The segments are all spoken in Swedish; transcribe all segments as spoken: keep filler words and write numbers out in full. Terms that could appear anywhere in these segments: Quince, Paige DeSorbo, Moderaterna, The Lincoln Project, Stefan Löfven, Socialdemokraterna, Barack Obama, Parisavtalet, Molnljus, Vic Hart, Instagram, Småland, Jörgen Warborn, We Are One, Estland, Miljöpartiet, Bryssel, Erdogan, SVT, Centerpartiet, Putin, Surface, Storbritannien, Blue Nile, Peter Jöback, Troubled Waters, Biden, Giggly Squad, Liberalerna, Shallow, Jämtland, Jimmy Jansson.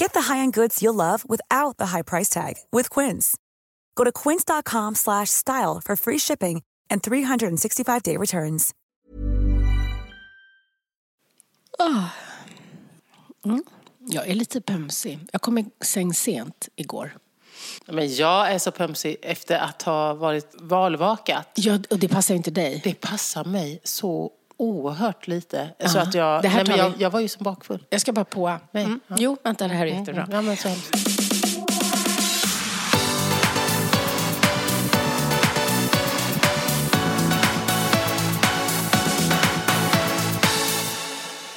Get the high-end goods you'll love without the high price tag with Quince. Go to quince.com slash style for free shipping and three sixty-five day returns. Oh. Mm. Jag är lite pömsig. Jag kom i säng sent igår. Men jag är så pömsig efter att ha varit valvakat. Ja, och det passar inte dig. Det passar mig så oerhört lite. Uh-huh. Så att jag, det här nej, jag, jag var ju som bakfull. Jag ska bara på. Nej. Mm. Ja. Jo, vänta, det här är mm. jättebra. Ja, men så.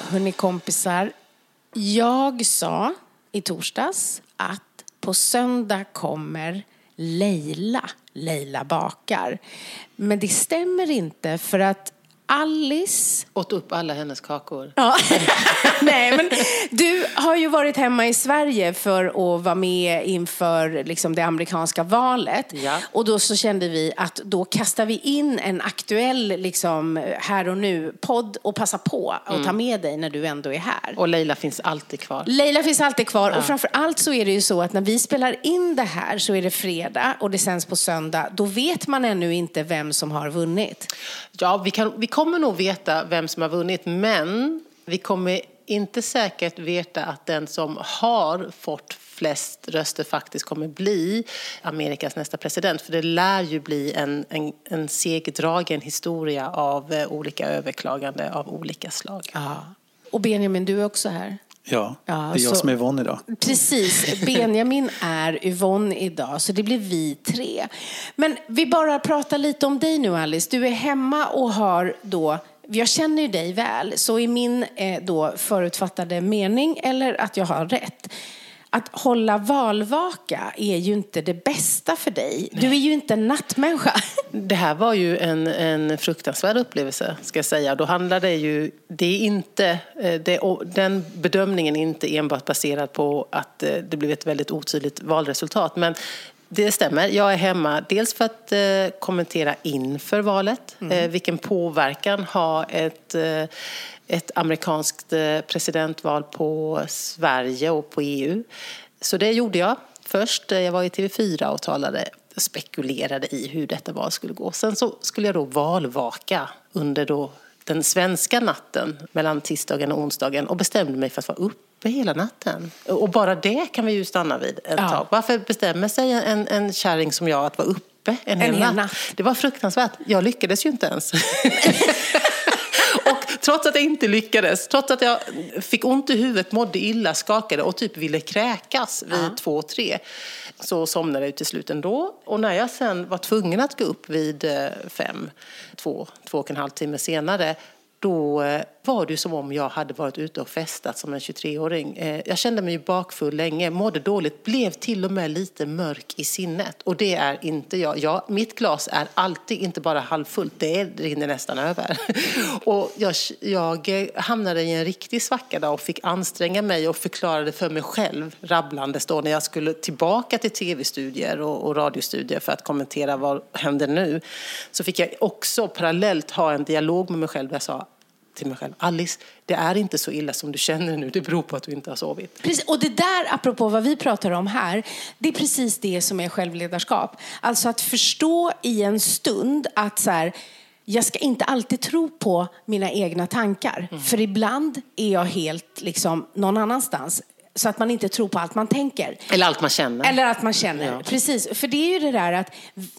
Hörrni kompisar, jag sa i torsdags att på söndag kommer Leila. Leila bakar. Men det stämmer inte för att Alice åt upp alla hennes kakor. Ja. Nej, men du har ju varit hemma i Sverige för att vara med inför liksom det amerikanska valet. Ja. Och då så kände vi att då kastar vi in en aktuell liksom här och nu podd och passa på och mm. ta med dig när du ändå är här. Och Leila finns alltid kvar. Leila finns alltid kvar ja. Och framförallt så är det ju så att när vi spelar in det här så är det fredag och det sänds på söndag. Då vet man ännu inte vem som har vunnit. Ja, vi kan vi kommer nog veta vem som har vunnit, men vi kommer inte säkert veta att den som har fått flest röster faktiskt kommer bli Amerikas nästa president. För det lär ju bli en, en, en segdragen historia av eh, olika överklagande av olika slag. Ja. Och Benjamin, du är också här. Ja, ja, det är så, jag som är Yvonne idag. Precis, Benjamin är Yvonne idag, så det blir vi tre. Men vi bara pratar lite om dig nu, Alice. Du är hemma och har då, jag känner ju dig väl, så i min eh, då förutfattade mening, eller att jag har rätt, att hålla valvaka är ju inte det bästa för dig. Nej. Du är ju inte en nattmänniska. Det här var ju en, en fruktansvärd upplevelse, ska jag säga. Då handlar det ju, det är inte, det, den bedömningen är inte enbart baserad på att det blev ett väldigt otydligt valresultat. Men det stämmer, jag är hemma dels för att eh, kommentera inför valet. Mm. Eh, vilken påverkan har ett... Eh, ett amerikanskt presidentval på Sverige och på E U. Så det gjorde jag. Först, jag var i T V fyra och talade, spekulerade i hur detta val skulle gå. Sen så skulle jag då valvaka under då den svenska natten mellan tisdagen och onsdagen och bestämde mig för att vara uppe hela natten. Och bara det kan vi ju stanna vid ett ja. tag. Varför bestämmer sig en, en kärring som jag att vara uppe en, en hel natt? natt? Det var fruktansvärt. Jag lyckades ju inte ens. Och trots att jag inte lyckades, trots att jag fick ont i huvudet, mådde illa, skakade och typ ville kräkas vid ja. två och tre, så somnade jag till slut ändå. Och när jag sen var tvungen att gå upp vid fem, två, två och en halv timme senare, då var det som om jag hade varit ute och festat som en tjugotreåring. Jag kände mig bakfull länge, mådde dåligt, blev till och med lite mörk i sinnet. Och det är inte jag. jag mitt glas är alltid inte bara halvfullt, det rinner nästan över. Och jag, jag hamnade i en riktig svacka där och fick anstränga mig och förklarade för mig själv, rabblandes då, när jag skulle tillbaka till tv-studier och, och radiostudier för att kommentera vad händer nu. Så fick jag också parallellt ha en dialog med mig själv där jag sa till mig själv, Alice, det är inte så illa som du känner nu, det beror på att du inte har sovit. Precis, och det där, apropå vad vi pratar om här, det är precis det som är självledarskap. Alltså att förstå i en stund att så här, jag ska inte alltid tro på mina egna tankar. Mm. För ibland är jag helt liksom någon annanstans. så att man inte tror på allt man tänker. Eller allt man känner. Eller allt man känner, ja. Precis. För det är ju det där att,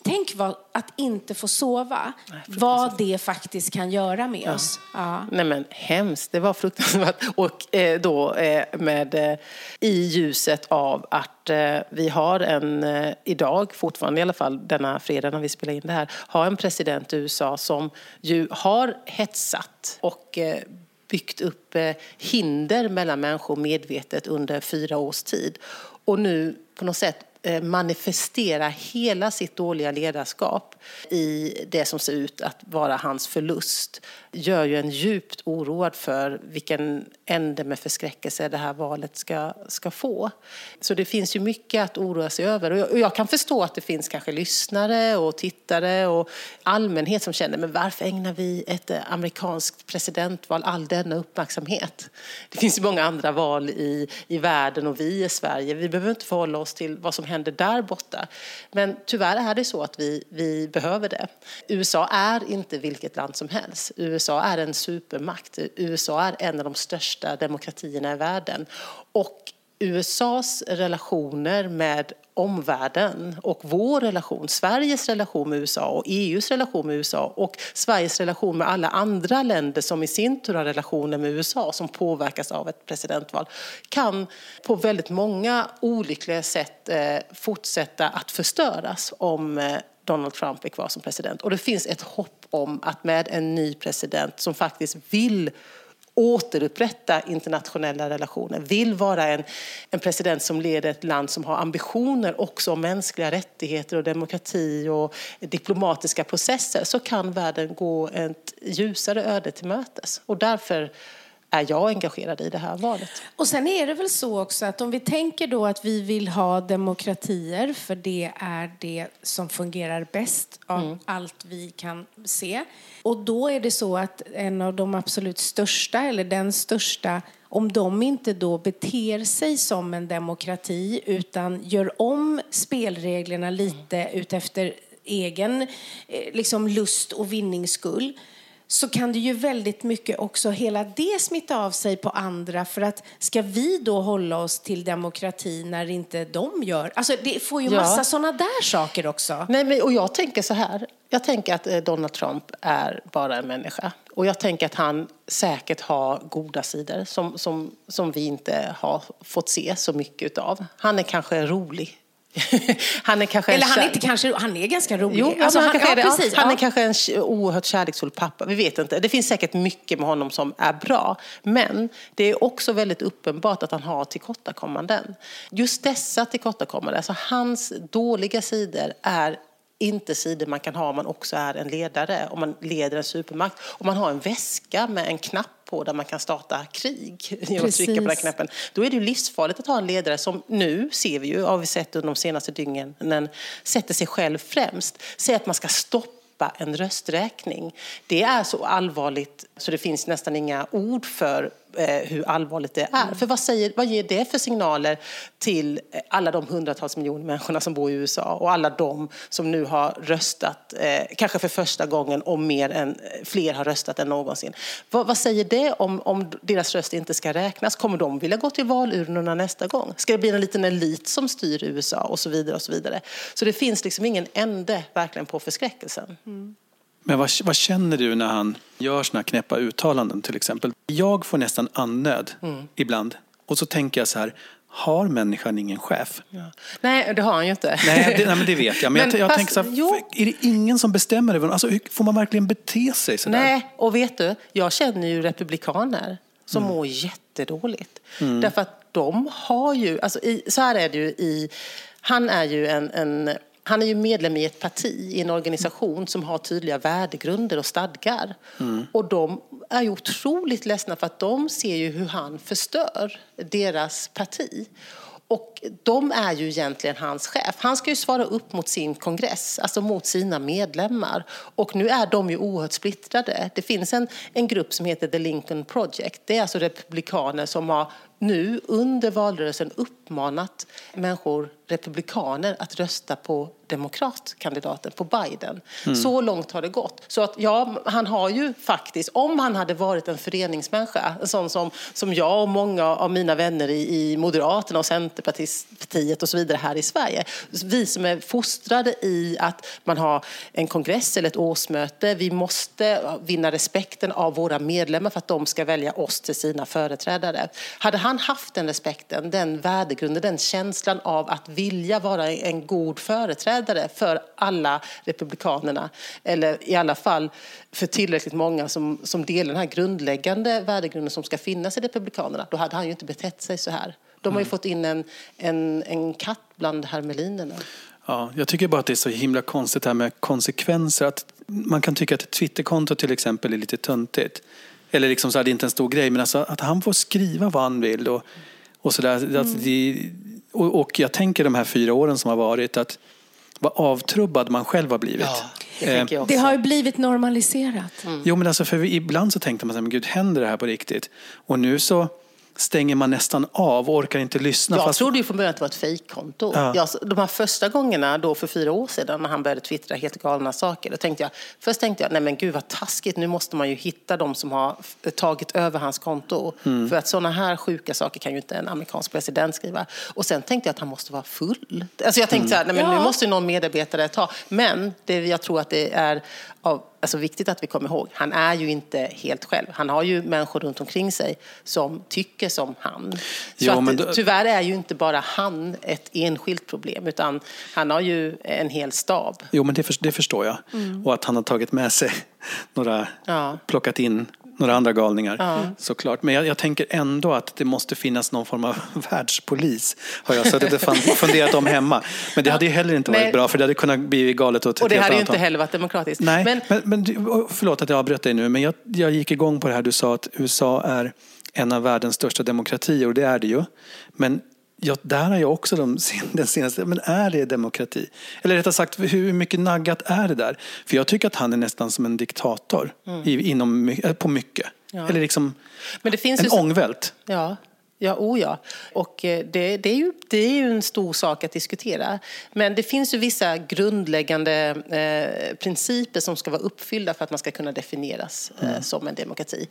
tänk vad, att inte få sova. Nej, vad det faktiskt kan göra med ja. oss. Ja. Nej men, hemskt. Det var fruktansvärt. Och eh, då eh, med, eh, i ljuset av att eh, vi har en, eh, idag fortfarande i alla fall, denna fredag när vi spelar in det här, har en president i U S A som ju har hetsat och eh, byggt upp eh, hinder mellan människor medvetet under fyra års tid. Och nu på något sätt eh, manifestera hela sitt dåliga ledarskap i det som ser ut att vara hans förlust. Gör ju en djupt oroad för vilken ände med förskräckelse det här valet ska, ska få. Så det finns ju mycket att oroa sig över. Och jag, och jag kan förstå att det finns kanske lyssnare och tittare och allmänhet som känner, men varför ägnar vi ett amerikanskt presidentval all denna uppmärksamhet? Det finns ju många andra val i, i världen och vi i Sverige. Vi behöver inte förhålla oss till vad som händer där borta. Men tyvärr är det så att vi, vi behöver det. U S A är inte vilket land som helst. U S A är en supermakt. U S A är en av de största demokratierna i världen. Och U S A:s relationer med omvärlden och vår relation, Sveriges relation med U S A och E U:s relation med U S A och Sveriges relation med alla andra länder som i sin tur har relationer med U S A som påverkas av ett presidentval, kan på väldigt många olyckliga sätt eh, fortsätta att förstöras om eh, Donald Trump är kvar som president. Och det finns ett hopp om att med en ny president som faktiskt vill återupprätta internationella relationer, vill vara en, en president som leder ett land som har ambitioner också om mänskliga rättigheter och demokrati och diplomatiska processer, så kan världen gå ett ljusare öde till mötes. Och därför är jag engagerad i det här valet. Och sen är det väl så också att om vi tänker då att vi vill ha demokratier, för det är det som fungerar bäst av mm. allt vi kan se. Och då är det så att en av de absolut största, eller den största, om de inte då beter sig som en demokrati utan gör om spelreglerna lite mm. ut efter egen liksom lust och vinningsskull, så kan det ju väldigt mycket också hela det smitta av sig på andra. För att ska vi då hålla oss till demokrati när inte de gör? Alltså det får ju ja. massa sådana där saker också. Nej, men, och jag tänker så här. Jag tänker att Donald Trump är bara en människa. Och jag tänker att han säkert har goda sidor som, som, som vi inte har fått se så mycket av. Han är kanske rolig. han är kanske eller han är inte kanske han är ganska rolig. Jo, alltså, han, han, kanske han, är, ja, precis, han ja. är kanske en oerhört kärleksfull pappa. Vi vet inte. Det finns säkert mycket med honom som är bra, men det är också väldigt uppenbart att han har tillkortakommanden. Just dessa tillkortakommanden, alltså hans dåliga sidor, är inte sidor man kan ha om man också är en ledare, om man leder en supermakt, om man har en väska med en knapp på där man kan starta krig genom att trycka på den knappen. Då är det ju livsfarligt att ha en ledare som nu, ser vi ju, har vi sett under de senaste dygnen, men sätter sig själv främst. Säger att man ska stoppa en rösträkning. Det är så allvarligt så det finns nästan inga ord för hur allvarligt det är. Mm. För vad, säger, vad ger det för signaler till alla de hundratals miljoner människorna som bor i U S A och alla de som nu har röstat, eh, kanske för första gången, och mer än, fler har röstat än någonsin. Vad, vad säger det om, om deras röst inte ska räknas? Kommer de vilja gå till valurnorna nästa gång? Ska det bli en liten elit som styr U S A och så vidare och så vidare? Så det finns liksom ingen ände verkligen på förskräckelsen. Mm. Men vad, vad känner du när han gör såna knäppa uttalanden till exempel? Jag får nästan andnöd mm. ibland. Och så tänker jag så här, har människan ingen chef? Ja. Nej, det har han ju inte. Nej, det, nej, men det vet jag. Men, men jag, jag fast, tänker så här, jo. Är det ingen som bestämmer över honom? Alltså, hur får man verkligen bete sig sådär? Nej, och vet du, jag känner ju republikaner som mm. mår jättedåligt. Mm. Därför att de har ju, alltså i, så här är det ju i, han är ju en... en Han är ju medlem i ett parti, i en organisation som har tydliga värdegrunder och stadgar. Mm. Och de är ju otroligt ledsna för att de ser ju hur han förstör deras parti. Och de är ju egentligen hans chef. Han ska ju svara upp mot sin kongress, alltså mot sina medlemmar. Och nu är de ju oerhört splittrade. Det finns en, en grupp som heter The Lincoln Project. Det är alltså republikaner som har nu under valrörelsen uppmanat människor, republikaner, att rösta på demokratkandidaten, på Biden. Mm. Så långt har det gått. Så att ja, han har ju faktiskt, om han hade varit en föreningsmänniska, en sån som, som jag och många av mina vänner i, i Moderaterna och Centerpartiet och så vidare här i Sverige, vi som är fostrade i att man har en kongress eller ett årsmöte, vi måste vinna respekten av våra medlemmar för att de ska välja oss till sina företrädare. Hade han haft den respekten, den värdegrunden, den känslan av att vilja vara en god företrädare för alla republikanerna, eller i alla fall för tillräckligt många som, som delar den här grundläggande värdegrunden som ska finnas i republikanerna, då hade han ju inte betett sig så här. De har ju mm. fått in en, en, en katt bland hermelinerna. Ja, jag tycker bara att det är så himla konstigt här med konsekvenser. Att man kan tycka att ett Twitterkonto till exempel är lite töntigt. Eller liksom så här, det är inte en stor grej, men alltså att han får skriva vad han vill och, och så där. Mm. Att det, och, och jag tänker de här fyra åren som har varit, att vad avtrubbad man själv har blivit. Ja, det, eh, det har ju blivit normaliserat. Mm. Jo, men alltså för vi, ibland så tänkte man så här, men gud, händer det här på riktigt? Och nu så stänger man nästan av och orkar inte lyssna. Jag fast... trodde ju från början att det var ett fejkkonto. Ja. Jag, de här första gångerna då för fyra år sedan när han började twittra helt galna saker, då tänkte jag, först tänkte jag, nej men gud vad taskigt, nu måste man ju hitta de som har tagit över hans konto. Mm. För att sådana här sjuka saker kan ju inte en amerikansk president skriva. Och sen tänkte jag att han måste vara full. Alltså jag tänkte mm. så här, nej men ja. nu måste ju någon medarbetare ta. Men det, jag tror att det är av alltså viktigt att vi kommer ihåg, han är ju inte helt själv. Han har ju människor runt omkring sig som tycker som han. Så jo, men då... att, tyvärr är ju inte bara han ett enskilt problem, utan han har ju en hel stab. Jo, men det, för, det förstår jag. Mm. Och att han har tagit med sig några, ja. plockat in några andra galningar, ja. såklart. Men jag, jag tänker ändå att det måste finnas någon form av världspolis, har jag så det funderat om hemma. Men det hade ju heller inte varit Nej. bra, för det hade kunnat bli galet. Och, och det hade ju inte heller varit demokratiskt. Nej, men, men, men du, förlåt att jag avbröt dig nu, men jag, jag gick igång på det här. Du sa att U S A är en av världens största demokratier, och det är det ju. Men ja, där har jag också de, den senaste, men är det demokrati? Eller rättare sagt, hur mycket naggat är det där? För jag tycker att han är nästan som en diktator mm. i, inom, på mycket. Ja. Eller liksom men det finns en ju ångvält. Ja, ja, oh ja. Och det, det, är ju, det är ju en stor sak att diskutera. Men det finns ju vissa grundläggande eh, principer som ska vara uppfyllda för att man ska kunna definieras eh, mm. som en demokrati.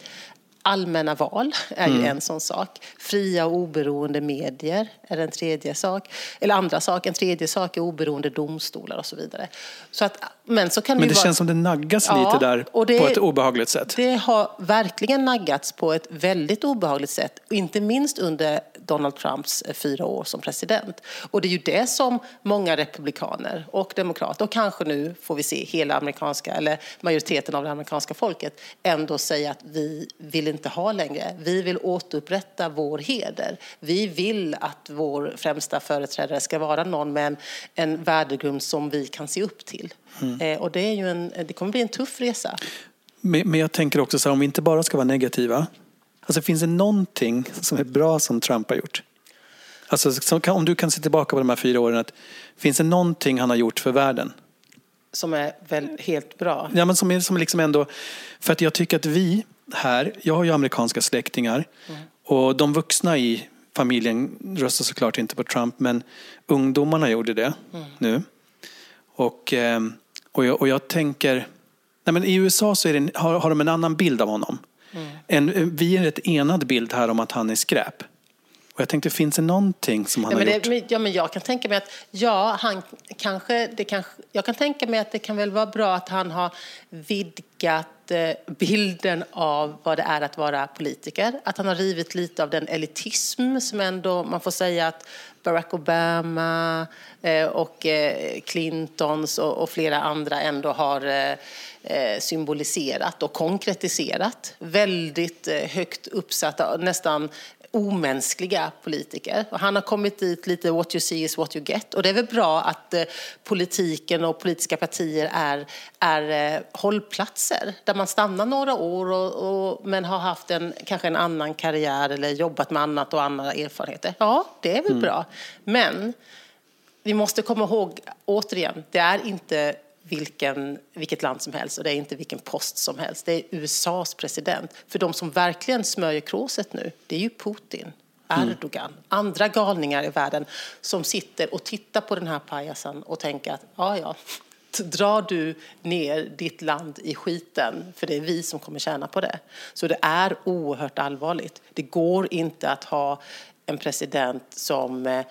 Allmänna val är ju mm. en sån sak. Fria och oberoende medier är en tredje sak. Eller andra sak. En tredje sak är oberoende domstolar och så vidare. Så att, men så kan men det, det vara... känns som det naggas ja, lite där och det, på ett obehagligt sätt. Det har verkligen naggats på ett väldigt obehagligt sätt. Inte minst under Donald Trumps fyra år som president. Och det är ju det som många republikaner och demokrater, och kanske nu får vi se hela amerikanska, eller majoriteten av det amerikanska folket, ändå säga att vi vill inte ha längre. Vi vill återupprätta vår heder. Vi vill att vår främsta företrädare ska vara någon med en, en värdegrund som vi kan se upp till. Mm. Eh, och det, är ju en, det kommer bli en tuff resa. Men, men jag tänker också så här, om vi inte bara ska vara negativa, alltså finns det någonting som är bra som Trump har gjort? Alltså, som, om du kan se tillbaka på de här fyra åren, att, finns det någonting han har gjort för världen? Som är väl helt bra? Ja, men som är, som liksom ändå... För att jag tycker att vi här, jag har ju amerikanska släktingar mm. och de vuxna i familjen röstar såklart inte på Trump, men ungdomarna gjorde det mm. nu. Och, och, jag, och jag tänker... Nej, men i U S A så är det, har, har de en annan bild av honom. Mm. En, vi är en rätt enad bild här om att han är skräp. Och jag tänkte, finns det någonting som han ja, har det, gjort? Ja, men jag kan tänka mig att ja, han kanske, det kanske, jag kan tänka mig att det kan väl vara bra att han har vidgat bilden av vad det är att vara politiker. Att han har rivit lite av den elitism som ändå, man får säga att Barack Obama och Clintons och flera andra ändå har symboliserat och konkretiserat. Väldigt högt uppsatta, nästan omänskliga politiker. Och han har kommit dit lite what you see is what you get. Och det är väl bra att eh, politiken och politiska partier är, är eh, hållplatser där man stannar några år och, och, men har haft en, kanske en annan karriär eller jobbat med annat och andra erfarenheter. Ja, det är väl mm. bra. Men vi måste komma ihåg återigen, det är inte vilken, vilket land som helst, och det är inte vilken post som helst. Det är U S A:s president. För de som verkligen smörjer kråset nu, det är ju Putin. Erdogan, mm. andra galningar i världen som sitter och tittar på den här pajasen och tänker att ja, ja, drar du ner ditt land i skiten, för det är vi som kommer tjäna på det. Så det är oerhört allvarligt. Det går inte att ha en president som,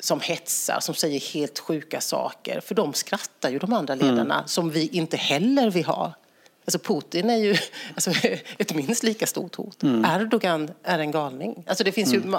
som hetsar, som säger helt sjuka saker, för de skrattar ju de andra ledarna mm. som vi inte heller vill ha. Alltså Putin är ju alltså, ett minst lika stort hot. Mm. Erdogan är en galning. Alltså det finns mm.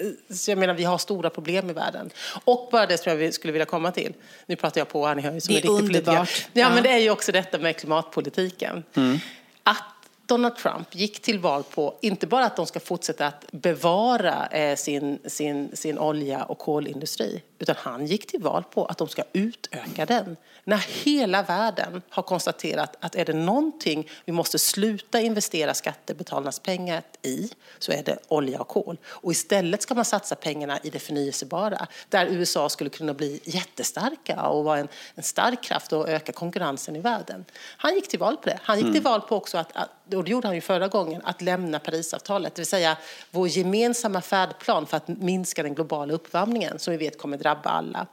ju, så jag menar, vi har stora problem i världen. Och bara det som jag skulle vilja komma till. Nu pratar jag på här, ni hör ju som det är underbart. Ja, ja, men det är ju också detta med klimatpolitiken. Mm. Att Donald Trump gick till val på inte bara att de ska fortsätta att bevara eh, sin, sin, sin olja- och kolindustri, utan han gick till val på att de ska utöka den. När hela världen har konstaterat att är det någonting vi måste sluta investera skattebetalarnas pengar i, så är det olja och kol. Och istället ska man satsa pengarna i det förnyelsebara, där U S A skulle kunna bli jättestarka och vara en, en stark kraft och öka konkurrensen i världen. Han gick till val på det. Han gick mm. till val på också att, att och det gjorde han ju förra gången, att lämna Parisavtalet. Det vill säga vår gemensamma färdplan för att minska den globala uppvärmningen som vi vet kommer drabba alla.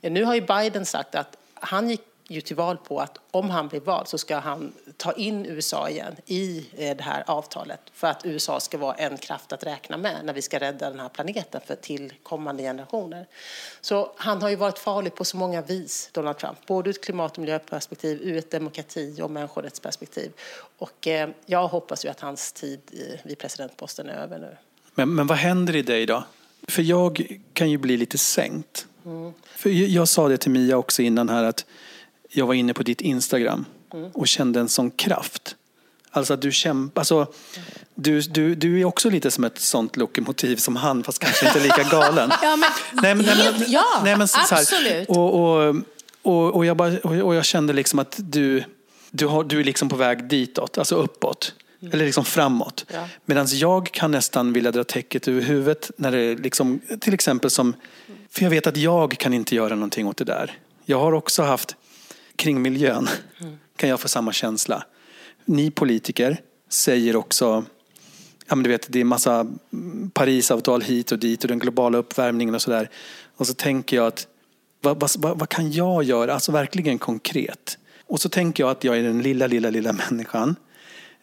Nu har ju Biden sagt att han gick ju till val på att om han blir vald så ska han ta in U S A igen i det här avtalet. För att U S A ska vara en kraft att räkna med när vi ska rädda den här planeten för tillkommande generationer. Så han har ju varit farlig på så många vis, Donald Trump. Både ur ett klimat- och miljöperspektiv, ur ett demokrati- och människorättsperspektiv. Och eh, jag hoppas ju att hans tid i, vid presidentposten är över nu. Men, men vad händer i dig då? För jag kan ju bli lite sänkt. Mm. För jag, jag sa det till Mia också innan här att jag var inne på ditt Instagram och kände en sån kraft. Alltså att du kämpar. Alltså, du, du, du är också lite som ett sånt lokomotiv som han, fast kanske inte lika galen. Ja, men, nej, men, nej, men, ja nej, men, så, absolut. Så och, och, och, och, jag bara, och, och jag kände liksom att du, du, har, du är liksom på väg ditåt, alltså uppåt. Mm. Eller liksom framåt. Ja. Medan jag kan nästan vilja dra täcket över huvudet när det liksom, till exempel som, för jag vet att jag kan inte göra någonting åt det där. Jag har också haft kring miljön kan jag få samma känsla. Ni politiker säger också, ja men du vet, det är massa Parisavtal hit och dit och den globala uppvärmningen och sådär. Och så tänker jag att vad, vad, vad kan jag göra? Alltså verkligen konkret. Och så tänker jag att jag är den lilla, lilla, lilla människan.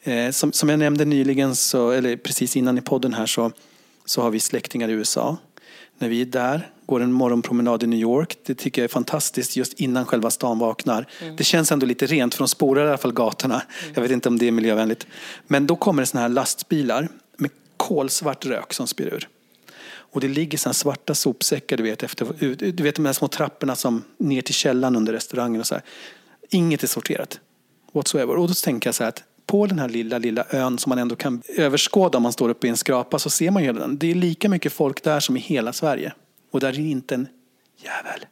Eh, som, som jag nämnde nyligen, så, eller precis innan i podden här, så, så har vi släktingar i U S A. När vi är där, går en morgonpromenad i New York. Det tycker jag är fantastiskt just innan själva stan vaknar. Mm. Det känns ändå lite rent, för de spårar i alla fall gatorna. Mm. Jag vet inte om det är miljövänligt. Men då kommer det såna här lastbilar med kolsvart rök som spyr ur. Och det ligger såna svarta sopsäckar, du vet, efter, du vet de här små trapporna som ner till källan under restaurangen och så här. Inget är sorterat whatsoever. Och då tänker jag så här att på den här lilla, lilla ön som man ändå kan överskåda om man står uppe i en skrapa, så ser man ju den. Det är lika mycket folk där som i hela Sverige. Och där är inte en jävel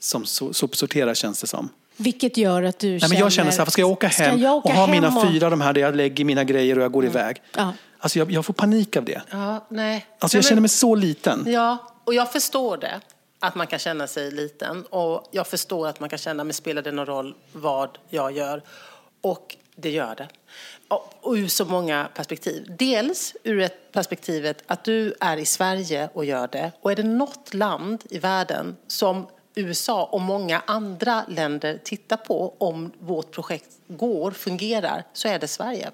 som sopsorterar, känns det som. Vilket gör att du Nej, känner... Men jag känner så här, ska jag åka hem jag åka och ha mina och... fyra de här där jag lägger mina grejer och jag går mm. iväg? Ja. Alltså jag, jag får panik av det. Ja, nej. Alltså jag nej, men... känner mig så liten. Ja, och jag förstår det. Att man kan känna sig liten. Och jag förstår att man kan känna, men spelar det någon roll vad jag gör? Och det gör det. Och ur så många perspektiv. Dels ur ett perspektivet att du är i Sverige och gör det. Och är det något land i världen som U S A och många andra länder tittar på om vårt projekt går, fungerar, så är det Sverige.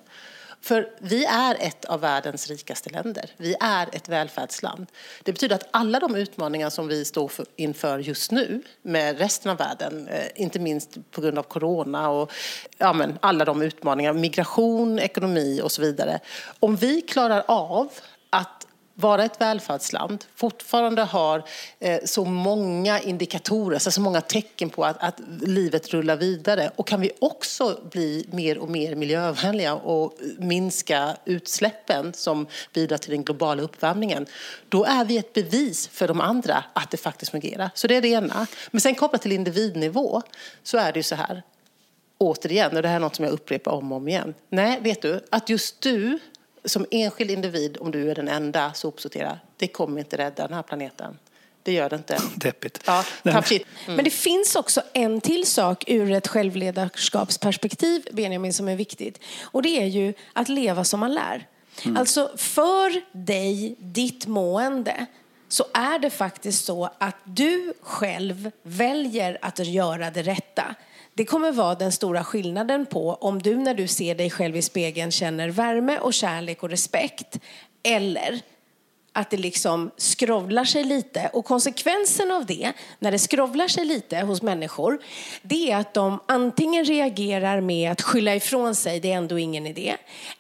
För vi är ett av världens rikaste länder. Vi är ett välfärdsland. Det betyder att alla de utmaningar som vi står för, inför just nu med resten av världen, inte minst på grund av corona och ja, men, alla de utmaningar, migration, ekonomi och så vidare. Om vi klarar av att vara ett välfärdsland, fortfarande har eh, så många indikatorer, så, så många tecken på att, att livet rullar vidare. Och kan vi också bli mer och mer miljövänliga och minska utsläppen som bidrar till den globala uppvärmningen, då är vi ett bevis för de andra att det faktiskt fungerar. Så det är det ena. Men sen kopplat till individnivå så är det ju så här, återigen, och det här är något som jag upprepar om och om igen. Nej, vet du, att just du som enskild individ, om du är den enda sopsortera, det kommer inte rädda den här planeten. Det gör det inte. Deppigt. Ja, mm. Men det finns också en till sak ur ett självledarskapsperspektiv, Benjamin, som är viktigt. Och det är ju att leva som man lär. Mm. Alltså för dig, ditt mående, så är det faktiskt så att du själv väljer att göra det rätta. Det kommer vara den stora skillnaden på om du när du ser dig själv i spegeln känner värme och kärlek och respekt, eller att det liksom skrovlar sig lite. Och konsekvensen av det, när det skrovlar sig lite hos människor, det är att de antingen reagerar med att skylla ifrån sig, det är ändå ingen idé,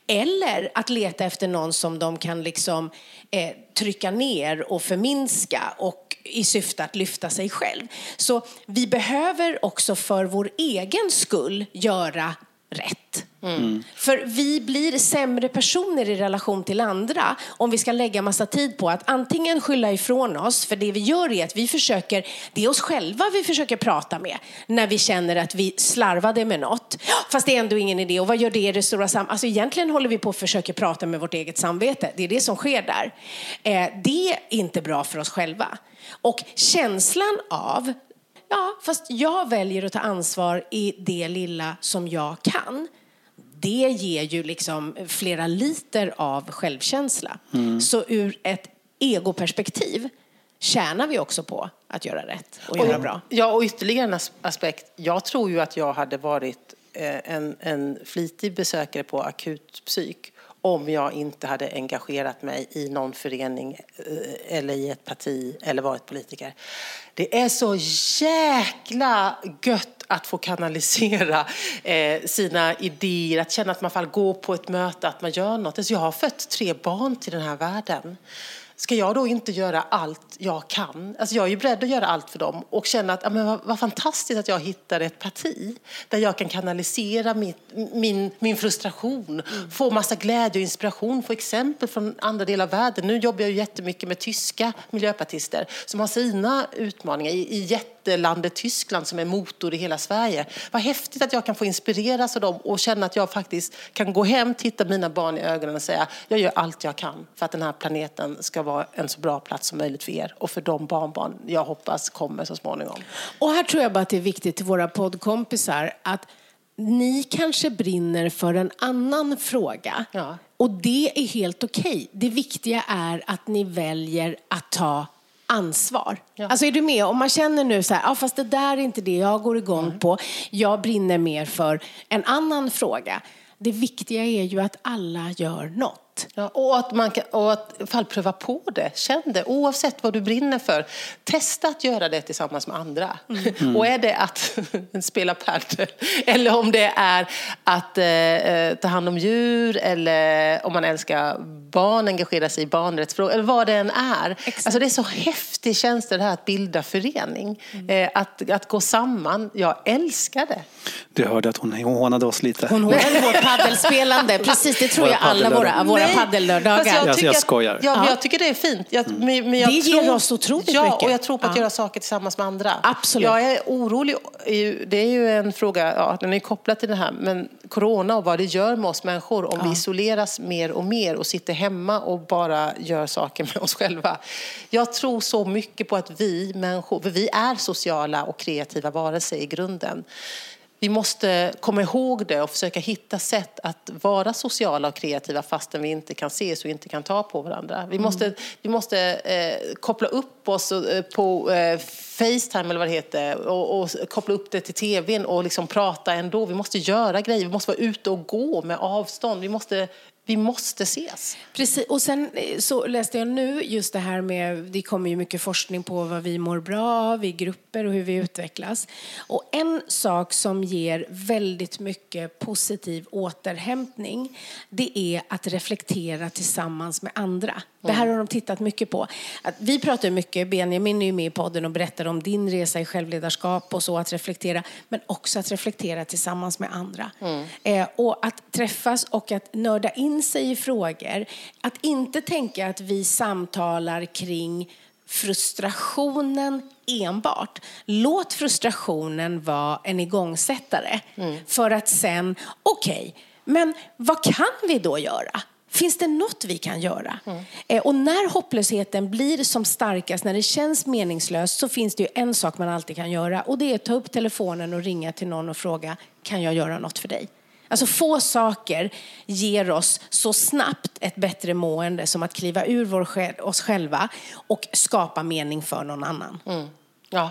eller att leta efter någon som de kan liksom eh, trycka ner och förminska, och i syfte att lyfta sig själv. Så vi behöver också för vår egen skull göra rätt. Mm. För vi blir sämre personer i relation till andra om vi ska lägga massa tid på att antingen skylla ifrån oss, för det vi gör är att vi försöker, det är oss själva vi försöker prata med när vi känner att vi slarvade med något, fast det är ändå ingen idé, och vad gör det i det stora sammanhanget? Alltså egentligen håller vi på att försöka prata med vårt eget samvete, det är det som sker där. eh, det är inte bra för oss själva, och känslan av ja, fast jag väljer att ta ansvar i det lilla som jag kan. Det ger ju liksom flera liter av självkänsla. Mm. Så ur ett egoperspektiv tjänar vi också på att göra rätt och, och göra bra. Ja, och ytterligare en aspekt. Jag tror ju att jag hade varit en, en flitig besökare på akutpsyk om jag inte hade engagerat mig i någon förening eller i ett parti eller varit politiker. Det är så jäkla gött att få kanalisera eh, sina idéer, att känna att man fall går på ett möte, att man gör något. Så jag har fött tre barn till den här världen. Ska jag då inte göra allt jag kan? Alltså jag är ju beredd att göra allt för dem. Och känna att ja, men vad, vad fantastiskt att jag hittar ett parti där jag kan kanalisera mitt, min, min frustration. Mm. Få massa glädje och inspiration. Få exempel från andra delar av världen. Nu jobbar jag ju jättemycket med tyska miljöpartister som har sina utmaningar i, i jättelandet Tyskland som är motor i hela Sverige. Vad häftigt att jag kan få inspireras av dem och känna att jag faktiskt kan gå hem, titta mina barn i ögonen och säga jag gör allt jag kan för att den här planeten ska vara en så bra plats som möjligt för er och för de barnbarn jag hoppas kommer så småningom. Och här tror jag bara att det är viktigt till våra poddkompisar att ni kanske brinner för en annan fråga. Ja. Och det är helt okej. Det viktiga är att ni väljer att ta ansvar. Ja. Alltså är du med? Om man känner nu så här, ja ah, fast det där är inte det jag går igång mm. på. Jag brinner mer för en annan fråga. Det viktiga är ju att alla gör något. Ja, och att man kan, och att fall pröva på det, känn det, oavsett vad du brinner för, testa att göra det tillsammans med andra. Mm. Och är det att spela padel, eller om det är att eh, ta hand om djur, eller om man älskar barn, engagera sig i barnrättsfrågor, eller vad det än är. Exakt. Alltså det är så häftig tjänst det här att bilda förening, mm. eh, att, att gå samman. Jag älskar det. Du hörde att hon hånade oss lite. Hon hånade vårt paddelspelande. Precis, det tror jag alla våra, våra paddellördagar. Jag tycker, jag skojar. Att, ja, jag tycker det är fint. Jag, mm. men, men jag det tror, ger oss otroligt ja, mycket. Ja, och jag tror på att ja. göra saker tillsammans med andra. Absolut. Jag är orolig. Det är ju en fråga, ja, den är kopplad till det här, men corona och vad det gör med oss människor om ja. vi isoleras mer och mer och sitter hemma och bara gör saker med oss själva. Jag tror så mycket på att vi människor, för vi är sociala och kreativa varelser i grunden. Vi måste komma ihåg det och försöka hitta sätt att vara sociala och kreativa fastän vi inte kan ses och inte kan ta på varandra. Vi måste, mm. vi måste eh, koppla upp oss på eh, FaceTime eller vad det heter och, och koppla upp det till tvn och liksom prata ändå. Vi måste göra grejer, vi måste vara ute och gå med avstånd, vi måste... Vi måste ses. Precis. Och sen så läste jag nu just det här med, det kommer ju mycket forskning på vad vi mår bra, vi grupper och hur vi utvecklas. Och en sak som ger väldigt mycket positiv återhämtning, det är att reflektera tillsammans med andra. Det här har de tittat mycket på. Att vi pratar mycket, Benjamin är ju med i podden och berättar om din resa i självledarskap och så, att reflektera, men också att reflektera tillsammans med andra. Mm. Eh, och att träffas och att nörda in sig i frågor. Att inte tänka att vi samtalar kring frustrationen enbart. Låt frustrationen vara en igångsättare. Mm. För att sen, okej, okay, men vad kan vi då göra? Finns det något vi kan göra? Mm. Eh, och när hopplösheten blir som starkast, när det känns meningslöst, så finns det ju en sak man alltid kan göra. Och det är att ta upp telefonen och ringa till någon och fråga, kan jag göra något för dig? Alltså få saker ger oss så snabbt ett bättre mående som att kliva ur vår, oss själva och skapa mening för någon annan. Mm. Ja,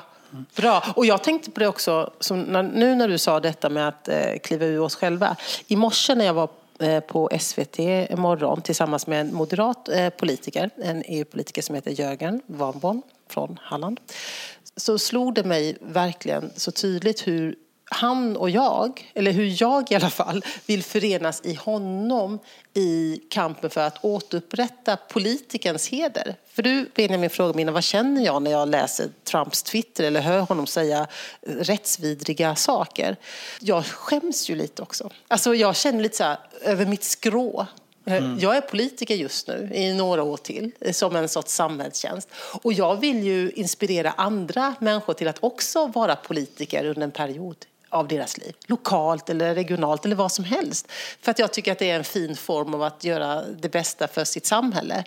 bra. Och jag tänkte på det också, som när, nu när du sa detta med att eh, kliva ur oss själva. I morse när jag var eh, på S V T imorgon tillsammans med en moderat eh, politiker, en E U-politiker som heter Jörgen Warborn från Halland, så slog det mig verkligen så tydligt hur han och jag, eller hur jag i alla fall, vill förenas i honom i kampen för att återupprätta politikens heder. För du, Benjamin, frågar mig, vad känner jag när jag läser Trumps Twitter eller hör honom säga rättsvidriga saker? Jag skäms ju lite också. Alltså jag känner lite så här, över mitt skrå. Mm. Jag är politiker just nu i några år till som en sorts samhällstjänst, och jag vill ju inspirera andra människor till att också vara politiker under en period av deras liv, lokalt eller regionalt eller vad som helst, för att jag tycker att det är en fin form av att göra det bästa för sitt samhälle.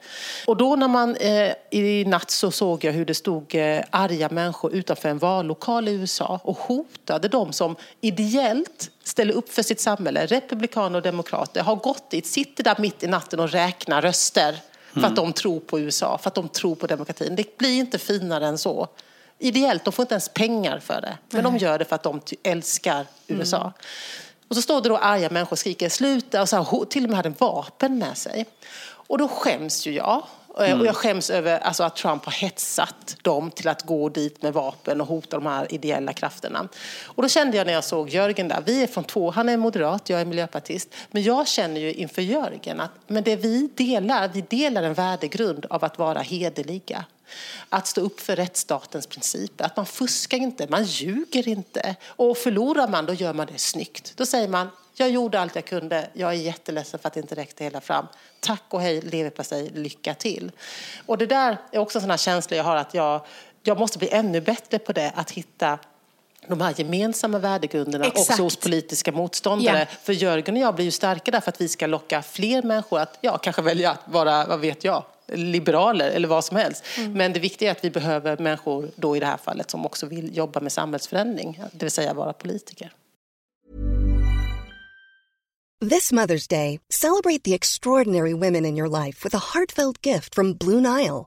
Och då när man eh, i natt så såg jag hur det stod eh, arga människor utanför en vallokal i U S A och hotade de som ideellt ställer upp för sitt samhälle, republikaner och demokrater, har gått dit, sitter där mitt i natten och räknar röster för mm. att de tror på U S A, för att de tror på demokratin. Det blir inte finare än så. Ideellt, de får inte ens pengar för det. Men de gör det för att de älskar U S A. Mm. Och så står det då arga människor och skriker sluta. Och så här, till och med hade en vapen med sig. Och då skäms ju jag. Mm. Och jag skäms över alltså, att Trump har hetsat dem till att gå dit med vapen och hota de här ideella krafterna. Och då kände jag när jag såg Jörgen där, vi är från två, han är moderat, jag är miljöpartist. Men jag känner ju inför Jörgen att men det vi delar, vi delar en värdegrund av att vara hederliga. Att stå upp för rättsstatens principer. Att man fuskar inte, man ljuger inte. Och förlorar man, då gör man det snyggt. Då säger man, jag gjorde allt jag kunde. Jag är jätteledsen för att det inte räckte hela fram. Tack och hej, lever på sig, lycka till. Och det där är också en sån här känsla jag har. Att jag, jag måste bli ännu bättre på det. Att hitta de här gemensamma värdegrunderna. Exakt. Också hos politiska motståndare. Yeah. För Jörgen och jag blir ju starka där för att vi ska locka fler människor. Att ja, kanske välja att vara, vad vet jag, liberaler eller vad som helst. Mm. Men det viktiga är att vi behöver människor då i det här fallet som också vill jobba med samhällsförändring, det vill säga vara politiker. This Mother's Day, celebrate the extraordinary women in your life with a heartfelt gift from Blue Nile.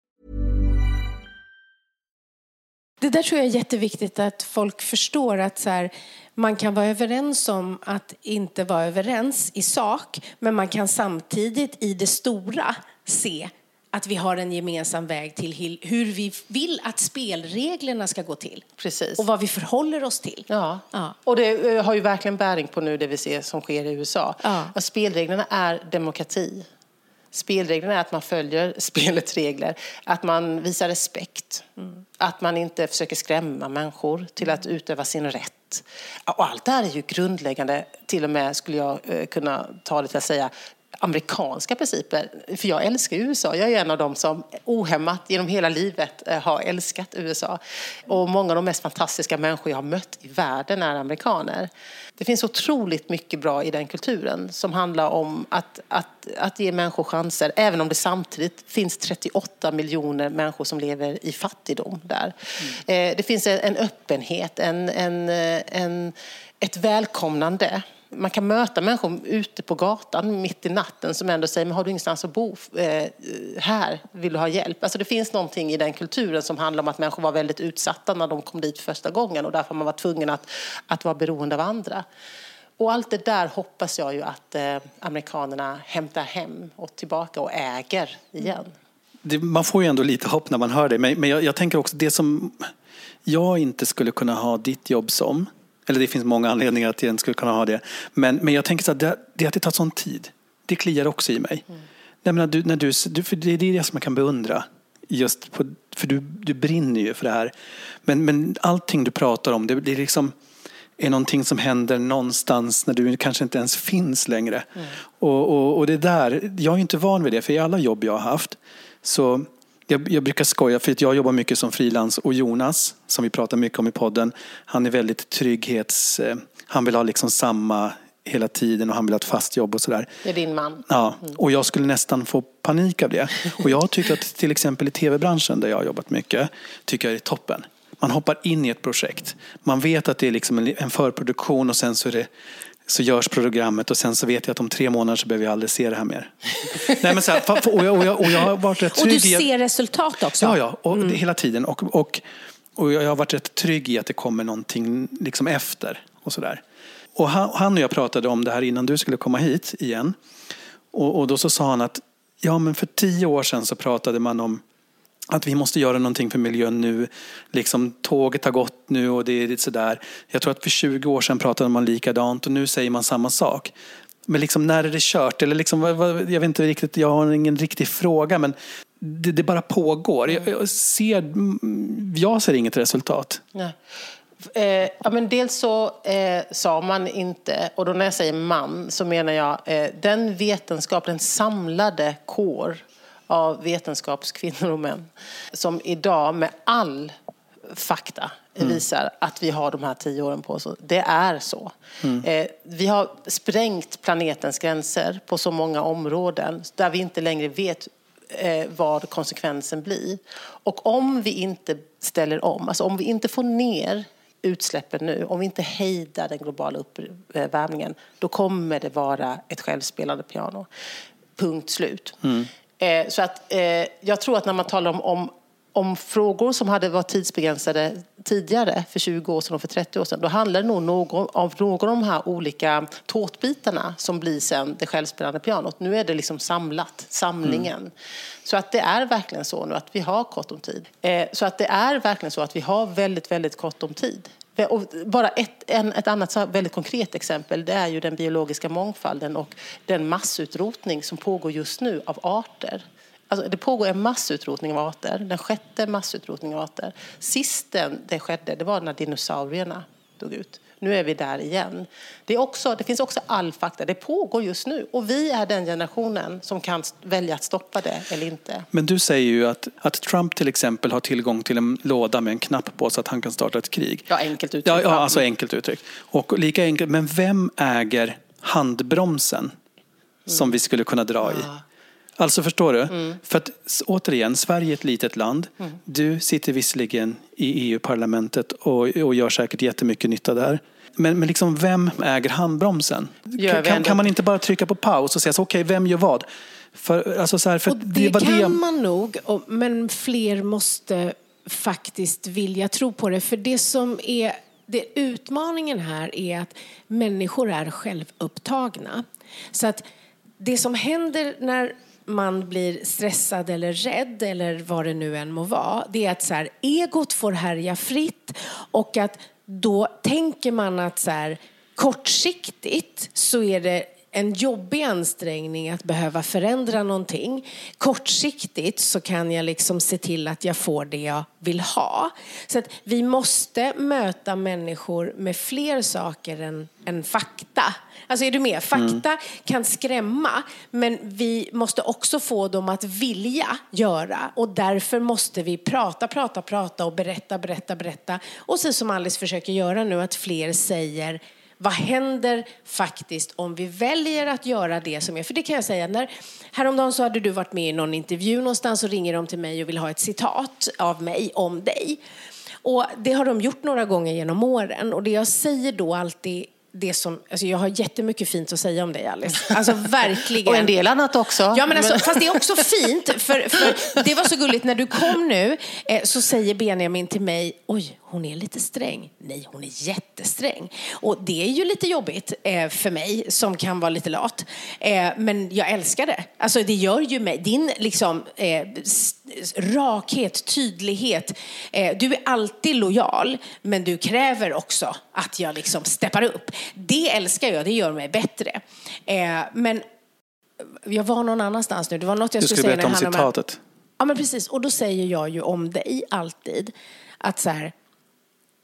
Det där tror jag är jätteviktigt att folk förstår, att så här, man kan vara överens om att inte vara överens i sak, men man kan samtidigt i det stora se att vi har en gemensam väg till hur vi vill att spelreglerna ska gå till. Precis. Och vad vi förhåller oss till. Ja. Ja. Och det har ju verkligen bäring på nu det vi ser som sker i U S A. Ja. Att spelreglerna är demokrati. Spelreglerna är att man följer spelets regler. Att man visar respekt. Mm. Att man inte försöker skrämma människor till att utöva sin rätt. Och allt det här är ju grundläggande. Till och med skulle jag kunna ta det till att säga amerikanska principer, för jag älskar U S A. Jag är en av dem som ohämmat genom hela livet har älskat U S A. Och många av de mest fantastiska människor jag har mött i världen är amerikaner. Det finns otroligt mycket bra i den kulturen som handlar om att, att, att ge människor chanser, även om det samtidigt finns trettioåtta miljoner människor som lever i fattigdom där. Mm. Det finns en öppenhet, en, en, en, ett välkomnande. Man kan möta människor ute på gatan mitt i natten som ändå säger, men har du ingenstans att bo eh, här? Vill du ha hjälp? Alltså det finns någonting i den kulturen som handlar om att människor var väldigt utsatta när de kom dit första gången, och därför man var tvungen att, att vara beroende av andra. Och allt det där hoppas jag ju att eh, amerikanerna hämtar hem och tillbaka och äger igen. Det, man får ju ändå lite hopp när man hör det. Men, men jag, jag tänker också det som jag inte skulle kunna ha ditt jobb som. Eller det finns många anledningar att jag inte skulle kunna ha det. Men, men jag tänker så att det, det att det tar sån tid. Det kliar också i mig. Mm. Jag menar, du, när du, du, för det är det som man kan beundra. Just på, för du, du brinner ju för det här. Men, men allting du pratar om, det, det är liksom... är någonting som händer någonstans när du kanske inte ens finns längre. Mm. Och, och, och det där, jag är inte van vid det, för i alla jobb jag har haft så, jag, jag brukar skoja för att jag jobbar mycket som frilans, och Jonas, som vi pratar mycket om i podden, han är väldigt trygghets, han vill ha liksom samma hela tiden och han vill ha ett fast jobb och sådär. Det är din man. Ja, och jag skulle nästan få panik av det. Och jag tycker att till exempel i tv-branschen där jag har jobbat mycket, tycker jag är toppen. Man hoppar in i ett projekt. Man vet att det är liksom en förproduktion och sen så, är det, så görs programmet och sen så vet jag att om tre månader så behöver jag aldrig se det här mer. Nej, men så här, och, jag, och, jag, och jag har varit rätt trygg. Och du ser resultat också. Ja, ja och mm. det, hela tiden. Och, och, och jag har varit rätt trygg i att det kommer någonting liksom efter. Och, så där. Och han, han och jag pratade om det här innan du skulle komma hit igen. Och, och då så sa han att ja, men för tio år sedan så pratade man om att vi måste göra någonting för miljön nu. Liksom, tåget har gått nu och det är lite sådär. Jag tror att för tjugo år sedan pratade man likadant och nu säger man samma sak. Men liksom, när är det kört? Eller liksom, jag vet inte riktigt, jag har ingen riktig fråga, men det, det bara pågår. Jag, jag, ser, jag ser inget resultat. Nej. Eh, ja, men dels så eh, sa man inte, och då när jag säger man så menar jag eh, den vetenskap, den samlade kår av vetenskapskvinnor och män som idag med all fakta visar mm. att vi har de här tio åren på oss. Det är så. Mm. Eh, vi har sprängt planetens gränser på så många områden där vi inte längre vet eh, vad konsekvensen blir. Och om vi inte ställer om, alltså om vi inte får ner utsläppen nu, om vi inte hejdar den globala uppvärmningen, då kommer det vara ett självspelande piano. Punkt slut. Mm. Eh, så att eh, jag tror att när man talar om, om, om frågor som hade varit tidsbegränsade tidigare, för tjugo år sedan och för trettio år sedan, då handlar det nog någon, av någon av de här olika tårtbitarna som blir sen det självspelande pianot. Nu är det liksom samlat, samlingen. Mm. Så att det är verkligen så nu att vi har kort om tid. Eh, så att det är verkligen så att vi har väldigt, väldigt kort om tid. Och bara ett, en, ett annat väldigt konkret exempel, det är ju den biologiska mångfalden och den massutrotning som pågår just nu av arter. Alltså, det pågår en massutrotning av arter, den sjätte massutrotningen av arter. Sist det skedde, det var när dinosaurierna dog ut. Nu är vi där igen. Det, är också, det finns också all fakta. Det pågår just nu. Och vi är den generationen som kan välja att stoppa det eller inte. Men du säger ju att, att Trump till exempel har tillgång till en låda med en knapp på så att han kan starta ett krig. Ja, enkelt uttryckt. Ja, ja alltså enkelt uttryckt. Och lika enkelt. Men vem äger handbromsen mm. som vi skulle kunna dra ja. i? Alltså förstår du? Mm. För att återigen, Sverige är ett litet land. Mm. Du sitter visserligen i E U-parlamentet och, och gör säkert jättemycket nytta där. Men, men liksom, vem äger handbromsen? Kan, kan man inte bara trycka på paus och säga så, okej, okay, vem gör vad? För, alltså så här, för det, det kan det... man nog, men fler måste faktiskt vilja tro på det. För det som är det utmaningen här är att människor är självupptagna. Så att det som händer när man blir stressad eller rädd eller vad det nu än må vara, det är att så här, egot får härja fritt och att då tänker man att så här, kortsiktigt så är det en jobbig ansträngning att behöva förändra någonting. Kortsiktigt så kan jag liksom se till att jag får det jag vill ha. Så att vi måste möta människor med fler saker än, än fakta. Alltså är du med? Fakta mm. kan skrämma, men vi måste också få dem att vilja göra. Och därför måste vi prata, prata, prata och berätta, berätta, berätta. Och sen som Alice försöker göra nu, att fler säger... Vad händer faktiskt om vi väljer att göra det som är... För det kan jag säga, när häromdagen så hade du varit med i någon intervju någonstans och ringer de till mig och vill ha ett citat av mig om dig. Och det har de gjort några gånger genom åren. Och det jag säger då alltid... Det som, alltså jag har jättemycket fint att säga om dig, Alice. Alltså verkligen. Och en del annat också. Ja, men alltså, fast det är också fint. För, för det var så gulligt. När du kom nu eh, så säger Benjamin till mig: oj, hon är lite sträng. Nej, hon är jättesträng. Och det är ju lite jobbigt eh, för mig som kan vara lite lat. Eh, men jag älskar det. Alltså det gör ju mig, din liksom eh, rakhet, tydlighet. Eh, du är alltid lojal, men du kräver också att jag liksom steppar upp. Det älskar jag, det gör mig bättre. Eh, men jag var någon annanstans nu. Det var något jag du skulle, skulle säga. Du skulle berätta om citatet. Om ja, men precis. Och då säger jag ju om dig alltid att så här,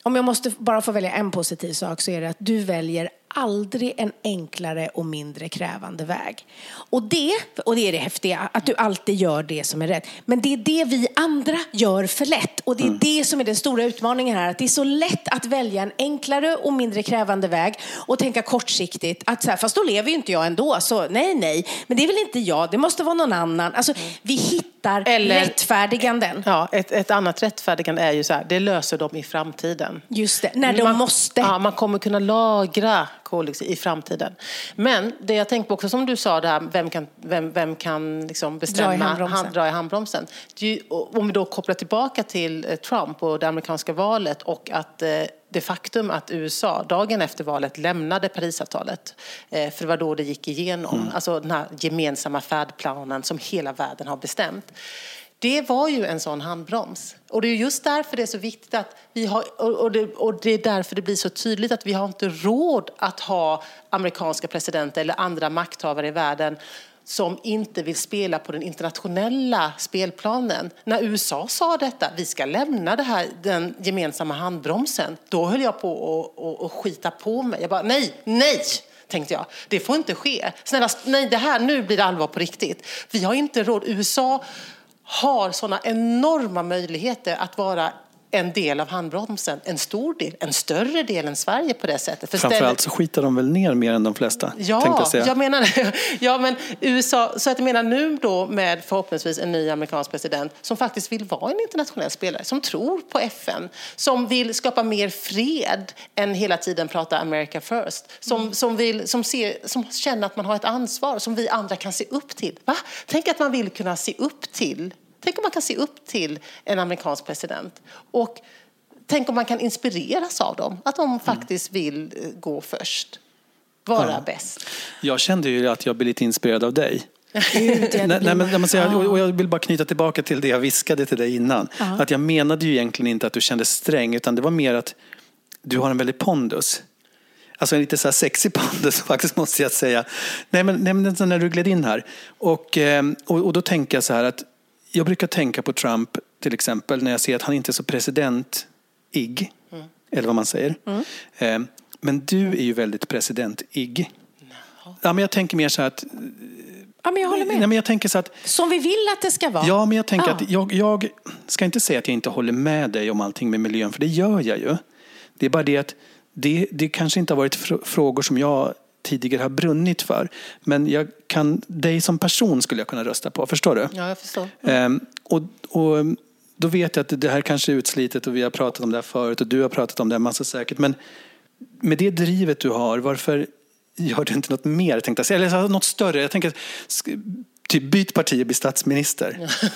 om jag måste bara få välja en positiv sak så är det att du väljer aldrig en enklare och mindre krävande väg. Och det, och det är det häftiga, att du alltid gör det som är rätt. Men det är det vi andra gör för lätt. Och det är mm. det som är den stora utmaningen här. Att det är så lätt att välja en enklare och mindre krävande väg och tänka kortsiktigt att så här, fast då lever ju inte jag ändå. Så nej, nej. Men det är väl inte jag. Det måste vara någon annan. Alltså, mm. vi hittar eller, rättfärdiganden. Ja, ett, ett annat rättfärdigande är ju så här, det löser de i framtiden. Just det, när de man, måste. Ja, man kommer kunna lagra i framtiden. Men det jag tänker på också som du sa där, vem kan, vem, vem kan liksom bestämma, dra i handbromsen. Hand, dra i handbromsen. Du, om vi då kopplar tillbaka till Trump och det amerikanska valet och att eh, det faktum att U S A dagen efter valet lämnade Parisavtalet, eh, för det var då det gick igenom, mm. alltså den här gemensamma färdplanen som hela världen har bestämt. Det var ju en sån handbroms. Och det är just därför det är så viktigt att vi har, och det, och det är därför det blir så tydligt att vi har inte råd att ha amerikanska presidenter eller andra makthavare i världen som inte vill spela på den internationella spelplanen. När U S A sa detta, vi ska lämna det här, den gemensamma handbromsen, då höll jag på att och, och skita på mig. Jag bara, nej, nej! Tänkte jag. Det får inte ske. Snälla, nej, det här, nu blir det allvar på riktigt. Vi har inte råd. U S A har sådana enorma möjligheter att vara en del av handbromsen. En stor del, en större del än Sverige på det sättet. För framförallt så skitar de väl ner mer än de flesta, ja, tänkte jag säga. Jag menar, ja, men U S A, så att jag menar nu då med förhoppningsvis en ny amerikansk president som faktiskt vill vara en internationell spelare, som tror på F N, som vill skapa mer fred än hela tiden prata America first, som, mm. som, vill, som, ser, som känner att man har ett ansvar som vi andra kan se upp till. Va? Tänk att man vill kunna se upp till Tänk om man kan se upp till en amerikansk president. Och tänk om man kan inspireras av dem. Att de faktiskt vill gå först. Vara ja. bäst. Jag kände ju att jag blev lite inspirerad av dig. Gud, nej, nej, men, när man säger, ah. och jag vill bara knyta tillbaka till det jag viskade till dig innan. Ah. Att jag menade ju egentligen inte att du kände sträng. Utan det var mer att du har en väldigt pondus. Alltså en lite så här sexy pondus faktiskt måste jag säga. Nej men, nej, men när du gled in här. Och, och, och då tänker jag så här att jag brukar tänka på Trump till exempel när jag ser att han inte är så presidentig. Mm. Eller vad man säger. Mm. Men du är ju väldigt presidentig. No. Ja, men jag tänker mer så här att... Ja, men jag håller med. Nej, men jag tänker så att, som vi vill att det ska vara. Ja, men jag tänker ah. att jag, jag ska inte säga att jag inte håller med dig om allting med miljön. För det gör jag ju. Det är bara det att det, det kanske inte har varit fr- frågor som jag... tidigare har brunnit för. Men jag kan, dig som person skulle jag kunna rösta på. Förstår du? Ja, jag förstår. Mm. Ehm, och, och då vet jag att det här kanske är utslitet och vi har pratat om det här förut och du har pratat om det här massa säkert. Men med det drivet du har, varför gör du inte något mer? Tänkte jag, eller något större? Jag tänker typ byt parti och bli statsminister. Ja.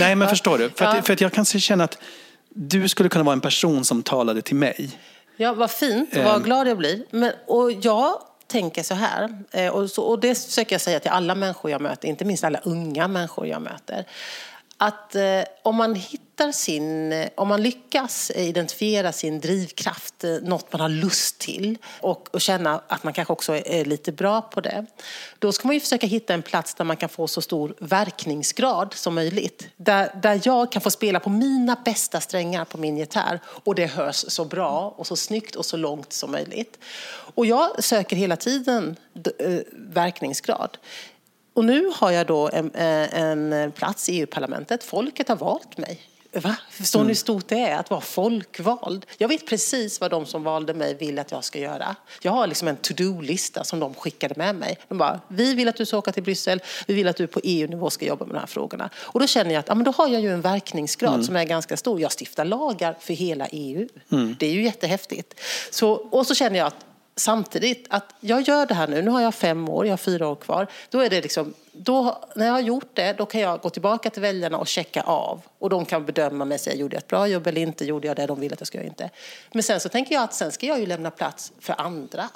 Nej, men ja. Förstår du? För, ja. att, för att jag kan känna att du skulle kunna vara en person som talade till mig. Ja, vad fint. Ehm. Vad glad jag blir. Men, och jag tänker så här, och, så, och det försöker jag säga till alla människor jag möter, inte minst alla unga människor jag möter, att eh, om man hittar sin, om man lyckas identifiera sin drivkraft, eh, något man har lust till och, och känna att man kanske också är, är lite bra på det, då ska man ju försöka hitta en plats där man kan få så stor verkningsgrad som möjligt, där, där jag kan få spela på mina bästa strängar på min gitarr och det hörs så bra och så snyggt och så långt som möjligt. Och jag söker hela tiden eh, verkningsgrad. Och nu har jag då en, en plats i E U-parlamentet. Folket har valt mig. Va? Förstår ni hur stort det är att vara folkvald? Jag vet precis vad de som valde mig vill att jag ska göra. Jag har liksom en to-do-lista som de skickade med mig. De bara, vi vill att du ska åka till Bryssel. Vi vill att du på E U-nivå ska jobba med de här frågorna. Och då känner jag att ja, men då har jag ju en verkningsgrad mm. som är ganska stor. Jag stiftar lagar för hela E U. Mm. Det är ju jättehäftigt. Så, och så känner jag att samtidigt att jag gör det här nu, nu har jag fem år, jag har fyra år kvar. Då är det liksom, då, när jag har gjort det, då kan jag gå tillbaka till väljarna och checka av. Och de kan bedöma mig och säga, gjorde jag ett bra jobb eller inte, gjorde jag det de ville att jag skulle inte. Men sen så tänker jag att sen ska jag ju lämna plats för andra.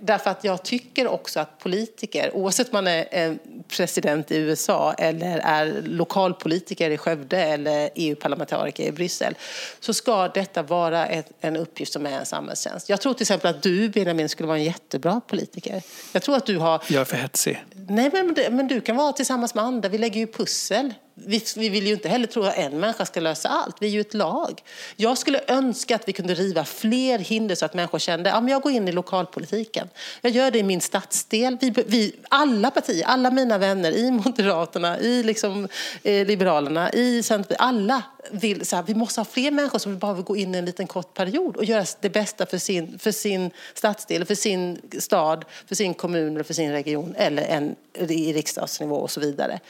Därför att jag tycker också att politiker, oavsett om man är president i U S A eller är lokalpolitiker i Skövde eller E U-parlamentariker i Bryssel, så ska detta vara ett, en uppgift som är en samhällstjänst. Jag tror till exempel att du, Benjamin, skulle vara en jättebra politiker. Jag tror att du har... Jag är för hetsig. Nej, men, men du kan vara tillsammans med andra. Vi lägger ju pussel. Vi, vi vill ju inte heller tro att en människa ska lösa allt. Vi är ju ett lag. Jag skulle önska att vi kunde riva fler hinder så att människor kände att ja, jag går in i lokalpolitiken. Jag gör det i min stadsdel. Vi, vi, alla partier, alla mina vänner i Moderaterna, i liksom, eh, Liberalerna, i Centerpartiet, alla vill så här, vi måste ha fler människor som bara vill gå in i en liten kort period och göra det bästa för sin, för sin stadsdel, för sin stad, för sin kommun eller för sin region eller en, i riksdagsnivå och så vidare.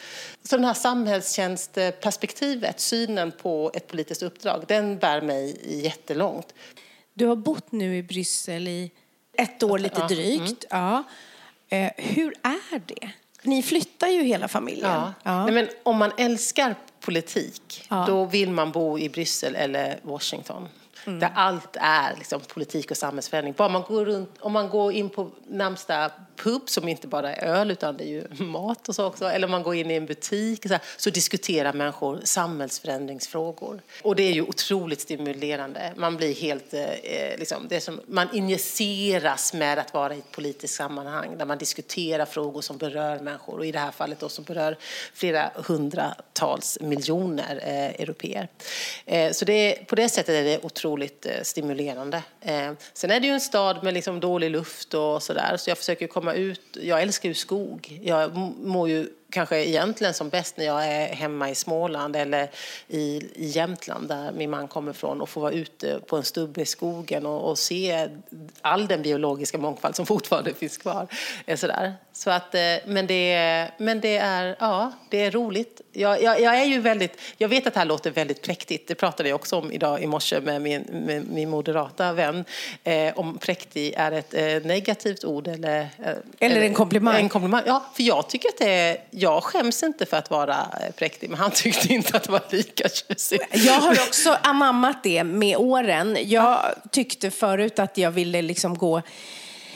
Så den här samhälls tjänsteperspektivet, synen på ett politiskt uppdrag, den bär mig jättelångt. Du har bott nu i Bryssel i ett år lite ja. drygt. Mm. Ja. Hur är det? Ni flyttar ju hela familjen. Ja. Ja. Nej, men om man älskar politik, ja. då vill man bo i Bryssel eller Washington. Mm. Där allt är liksom politik och samhällsförändring. Bara man går runt, om man går in på närmsta pub som inte bara är öl utan det är ju mat och så också. Eller om man går in i en butik så, här, så diskuterar människor samhällsförändringsfrågor. Och det är ju otroligt stimulerande. Man blir helt, eh, liksom, det är som, man injiceras med att vara i ett politiskt sammanhang. Där man diskuterar frågor som berör människor. Och i det här fallet då som berör flera hundratals miljoner eh, européer. Eh, så det är, på det sättet är det otroligt stimulerande. Eh, sen är det ju en stad med liksom dålig luft och sådär, så jag försöker komma ut. Jag älskar ju skog. Jag mår ju kanske egentligen som bäst när jag är hemma i Småland eller i, i Jämtland där min man kommer från och får vara ute på en stubbe i skogen och, och se all den biologiska mångfald som fortfarande finns kvar. Eh, sådär. Så att, eh, men, det, men det är ja, det är roligt. Jag, jag, jag är ju väldigt, jag vet att det här låter väldigt präktigt. Det pratade jag också om idag i morse med min, med min moderata vän. Eh, om präktig är ett eh, negativt ord eller... Eh, eller en komplimang. En komplimang. Ja, för jag tycker att det är... Jag skäms inte för att vara präktig, men han tyckte inte att det var lika tjusigt. Jag har också amammat det med åren. Jag tyckte förut att jag ville liksom gå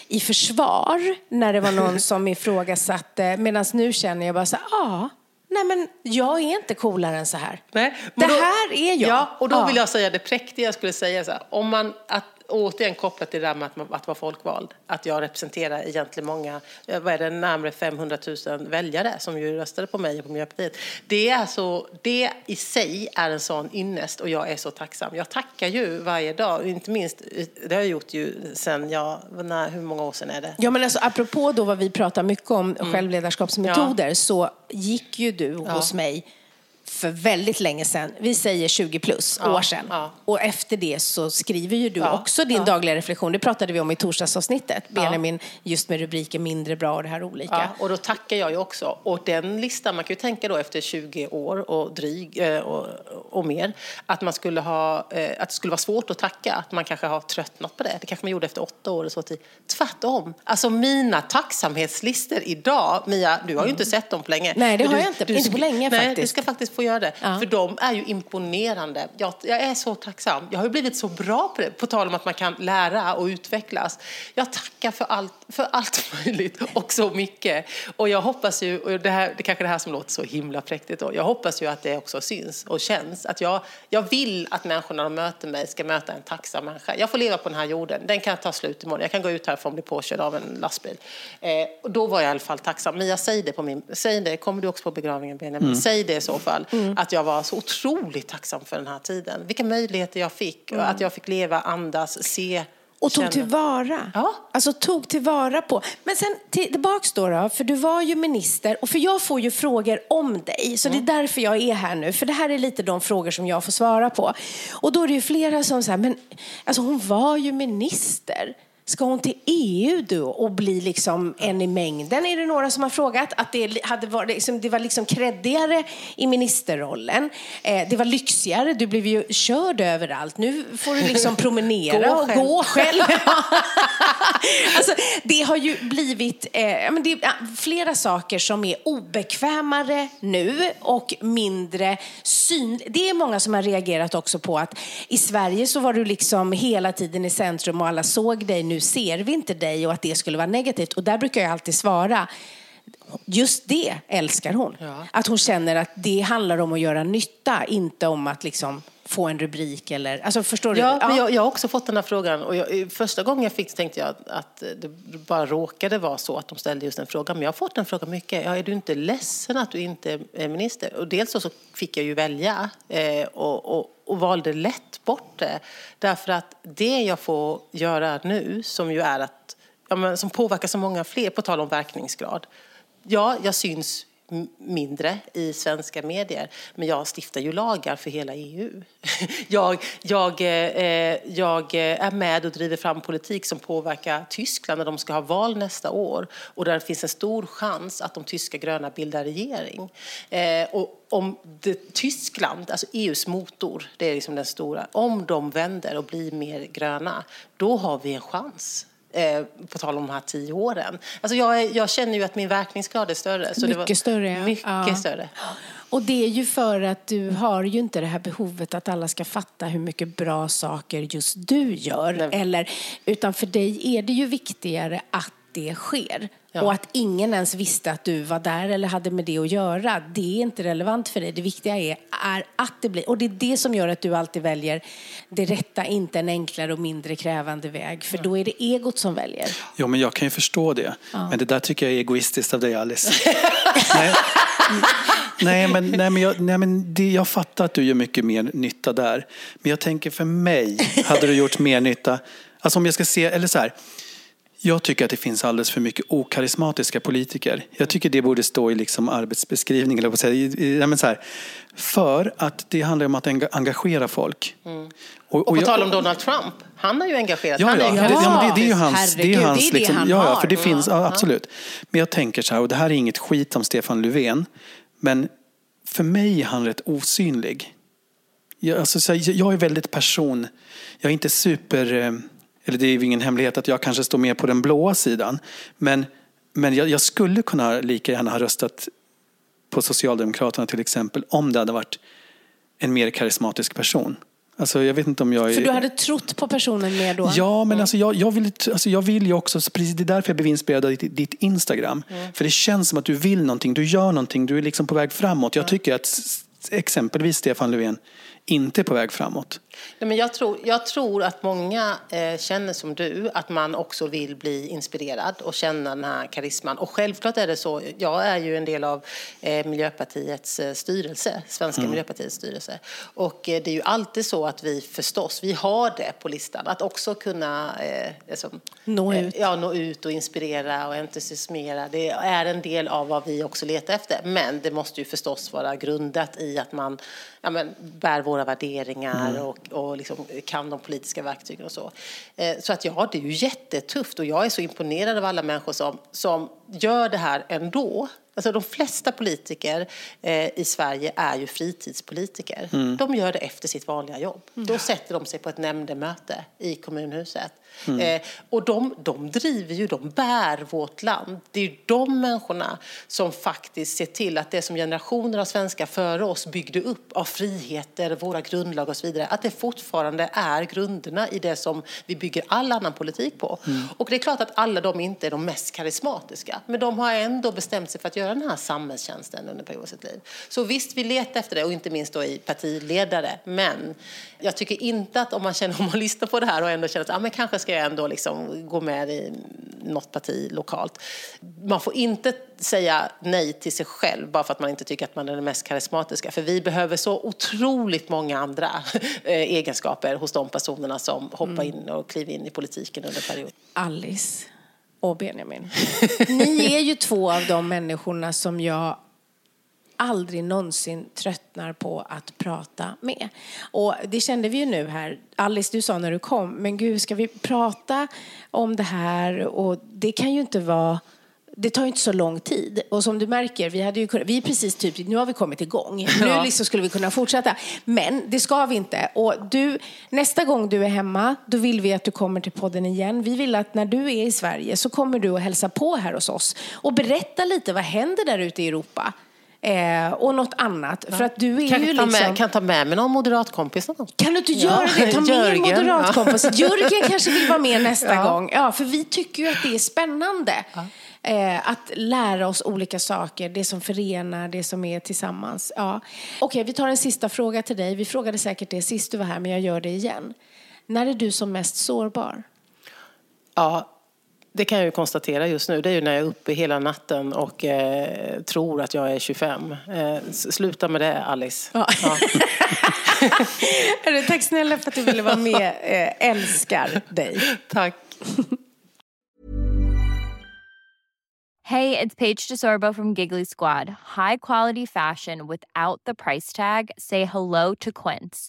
i försvar när det var någon som ifrågasatte. Medan nu känner jag bara så ja. Ah, nej, men jag är inte coolare än så här. Nej, men det då, här är jag. Ja, och då ah. vill jag säga det präktiga. Jag skulle säga så här, om man... Att återigen kopplat till det där med att, att vara folkvald. Att jag representerar egentligen många, vad är det, närmare femhundratusen väljare som ju röstade på mig och på Miljöpartiet. Det, är så, det i sig är en sån ynnest och jag är så tacksam. Jag tackar ju varje dag, inte minst, det har jag gjort ju sen jag, när, hur många år sedan är det? Ja, men alltså apropå då vad vi pratar mycket om mm. självledarskapsmetoder ja. så gick ju du ja. hos mig för väldigt länge sedan, vi säger tjugo plus ja, år sedan. Ja. Och efter det så skriver ju du ja, också din ja. dagliga reflektion. Det pratade vi om i torsdagsavsnittet. Ja. Benjamin, just med rubriken mindre bra och det här olika. Ja, och då tackar jag ju också. Och den listan, man kan ju tänka då efter tjugo år och dryg och, och mer, att man skulle ha, att det skulle vara svårt att tacka, att man kanske har tröttnat på det. Det kanske man gjorde efter åtta år och så till. Tvärtom. Alltså mina tacksamhetslistor idag, Mia, du har ju inte mm. sett dem på länge. Nej, det har du, jag inte. Du, inte på länge nej, faktiskt. Nej, du ska faktiskt få göra det. Ja. För de är ju imponerande. Jag, jag är så tacksam. Jag har ju blivit så bra på det. På tal om att man kan lära och utvecklas. Jag tackar för allt, för allt möjligt och så mycket. Och jag hoppas ju, och det, här, det kanske det här som låter så himla präktigt då. Jag hoppas ju att det också syns och känns. Att jag, jag vill att människorna de möter mig ska möta en tacksam människa. Jag får leva på den här jorden. Den kan jag ta slut imorgon. Jag kan gå ut härifrån och bli påkörd av en lastbil. Eh, och då var jag i alla fall tacksam. Mia, säg det på min... Säg det. Kommer du också på begravningen, Benjamin? Mm. Säg det i så fall. Mm. Att jag var så otroligt tacksam för den här tiden. Vilka möjligheter jag fick. Mm. Att jag fick leva, andas, se. Och tog känna. Tillvara. Ja. Alltså tog tillvara på. Men sen tillbaks då då. För du var ju minister. Och för jag får ju frågor om dig. Så mm. det är därför jag är här nu. För det här är lite de frågor som jag får svara på. Och då är det ju flera som säger. Men alltså hon var ju minister. Ska hon till E U då och bli liksom en i mängden? Är det några som har frågat att det, hade varit, liksom, det var liksom kreddigare i ministerrollen. Eh, det var lyxigare. Du blev ju körd överallt. Nu får du liksom promenera gå och själv. gå själv. Alltså, det har ju blivit eh, men det är flera saker som är obekvämare nu och mindre syn. Det är många som har reagerat också på att i Sverige så var du liksom hela tiden i centrum och alla såg dig, nu ser vi inte dig, och att det skulle vara negativt. Och där brukar jag alltid svara, just det älskar hon. Ja. Att hon känner att det handlar om att göra nytta, inte om att liksom få en rubrik eller, alltså förstår du? Ja, men jag, jag har också fått den här frågan, och jag, första gången jag fick tänkte jag att, att det bara råkade vara så att de ställde just den frågan, men jag har fått den frågan mycket. Ja, är du inte ledsen att du inte är minister? Och dels så, så fick jag ju välja eh, och, och, och valde lätt bort det, därför att det jag får göra nu, som ju är att ja, men, som påverkar så många fler, på tal om verkningsgrad. Ja, jag syns mindre i svenska medier, men jag stiftar ju lagar för hela E U. Jag, jag, eh, jag är med och driver fram politik som påverkar Tyskland när de ska ha val nästa år, och där finns en stor chans att de tyska gröna bildar regering. Eh, och om det, Tyskland, alltså E U:s motor, det är liksom den stora, om de vänder och blir mer gröna, då har vi en chans. Eh, på tal om de här tio åren. Alltså jag, är, jag känner ju att min verkningsgrad är större. Så mycket det var större. Mycket ja. större. Och det är ju för att du har ju inte det här behovet att alla ska fatta hur mycket bra saker just du gör. Nej. Eller, utan för dig är det ju viktigare att det sker. Ja. Och att ingen ens visste att du var där eller hade med det att göra. Det är inte relevant för dig. Det viktiga är, är att det blir. Och det är det som gör att du alltid väljer det rätta, inte en enklare och mindre krävande väg. För då är det egot som väljer. Jo, men jag kan ju förstå det. Ja. Men det där tycker jag är egoistiskt av dig, Alice. nej. nej, men, nej, men, jag, nej, men det, jag fattar att du gör mycket mer nytta där. Men jag tänker, för mig hade du gjort mer nytta. Alltså om jag ska se, eller så här... Jag tycker att det finns alldeles för mycket okarismatiska politiker. Jag tycker det borde stå i liksom arbetsbeskrivning eller vad säger, i, i, men så här, för att det handlar om att engagera folk. Mm. Och, och, och på jag, tal om Donald Trump, han har ju engagerat. Ja, han ja, engagerat. ja det, det, det är ju hans, Herregud, det är hans, det är det liksom, han ja, ja, för det ja, finns ja, absolut. Men jag tänker så här, och det här är inget skit om Stefan Löfven, men för mig är han rätt osynlig. Jag, alltså, så här, jag är väldigt person. Jag är inte super. Eh, Eller det är ju ingen hemlighet att jag kanske står mer på den blåa sidan. Men, men jag, jag skulle kunna lika gärna ha röstat på Socialdemokraterna till exempel, om det hade varit en mer karismatisk person. Alltså, jag vet inte om jag är... För du hade trott på personen mer då? Ja, men mm. alltså, jag, jag, vill, alltså, jag vill ju också... Precis, det är därför jag blev inspirerad av ditt, ditt Instagram. Mm. För det känns som att du vill någonting, du gör någonting, du är liksom på väg framåt. Jag mm. tycker att exempelvis Stefan Löfven inte på väg framåt. Nej, men jag tror, jag tror att många eh, känner som du, att man också vill bli inspirerad och känna den här karisman. Och självklart är det så. Jag är ju en del av eh, Miljöpartiets eh, styrelse, Svenska mm. Miljöpartiets styrelse. Och eh, det är ju alltid så att vi förstås, vi har det på listan. Att också kunna eh, liksom, nå, ut. Eh, ja, nå ut och inspirera och entusiasmera. Det är en del av vad vi också letar efter. Men det måste ju förstås vara grundat i att man ja, men, bär våra värderingar mm. och och liksom kan de politiska verktygen och så. Eh, så att ja, det är ju jättetufft, och jag är så imponerad av alla människor som, som gör det här ändå. Alltså de flesta politiker eh, i Sverige är ju fritidspolitiker. Mm. De gör det efter sitt vanliga jobb. Mm. Då sätter de sig på ett nämndemöte i kommunhuset. Mm. Eh, och de, de driver ju, de bär vårt land. Det är ju de människorna som faktiskt ser till att det som generationer av svenskar före oss byggde upp av friheter, våra grundlag och så vidare, att det fortfarande är grunderna i det som vi bygger all annan politik på. Mm. Och det är klart att alla de inte är de mest karismatiska, men de har ändå bestämt sig för att göra den här samhällstjänsten under perioden av sitt liv. Så visst, vi letar efter det, och inte minst då i partiledare, men jag tycker inte att om man känner, om man lyssnar på det här och ändå känner att ah, men kanske ska jag ändå liksom gå med i något parti lokalt. Man får inte säga nej till sig själv bara för att man inte tycker att man är den mest karismatiska, för vi behöver så otroligt många andra egenskaper hos de personerna som hoppar in och kliver in i politiken under perioden. Alice och Benjamin. Ni är ju två av de människorna som jag aldrig någonsin tröttnar på att prata med. Och det kände vi ju nu här. Alice, du sa när du kom, men gud, ska vi prata om det här? Och det kan ju inte vara... Det tar ju inte så lång tid. Och som du märker, vi hade ju kunnat, vi precis typ, nu har vi kommit igång. Ja. Nu liksom skulle vi kunna fortsätta. Men det ska vi inte. Och du, nästa gång du är hemma, då vill vi att du kommer till podden igen. Vi vill att när du är i Sverige så kommer du och hälsa på här hos oss. Och berätta lite, vad händer där ute i Europa? Eh, och något annat. Ja. För att du är kan, ju ta liksom... med, kan ta med mig någon moderatkompis? Någon? Kan du inte ja. göra det? Ta med Jörgen, en moderatkompis. Ja. Jörgen kanske vill vara med nästa ja. gång. Ja, för vi tycker ju att det är spännande. Ja. Eh, att lära oss olika saker, det som förenar, det som är tillsammans. Ja. Okej, vi tar en sista fråga till dig. Vi frågade säkert det sist du var här, men jag gör det igen. När är du som mest sårbar? Ja, det kan jag ju konstatera just nu. Det är ju när jag är uppe hela natten och eh, tror att jag är tjugofem. Eh, sluta med det, Alice. Ja. Ja. Tack snälla för att du ville vara med. Eh, älskar dig. Tack. Hey, it's Paige DeSorbo from Giggly Squad. High quality fashion without the price tag. Say hello to Quince.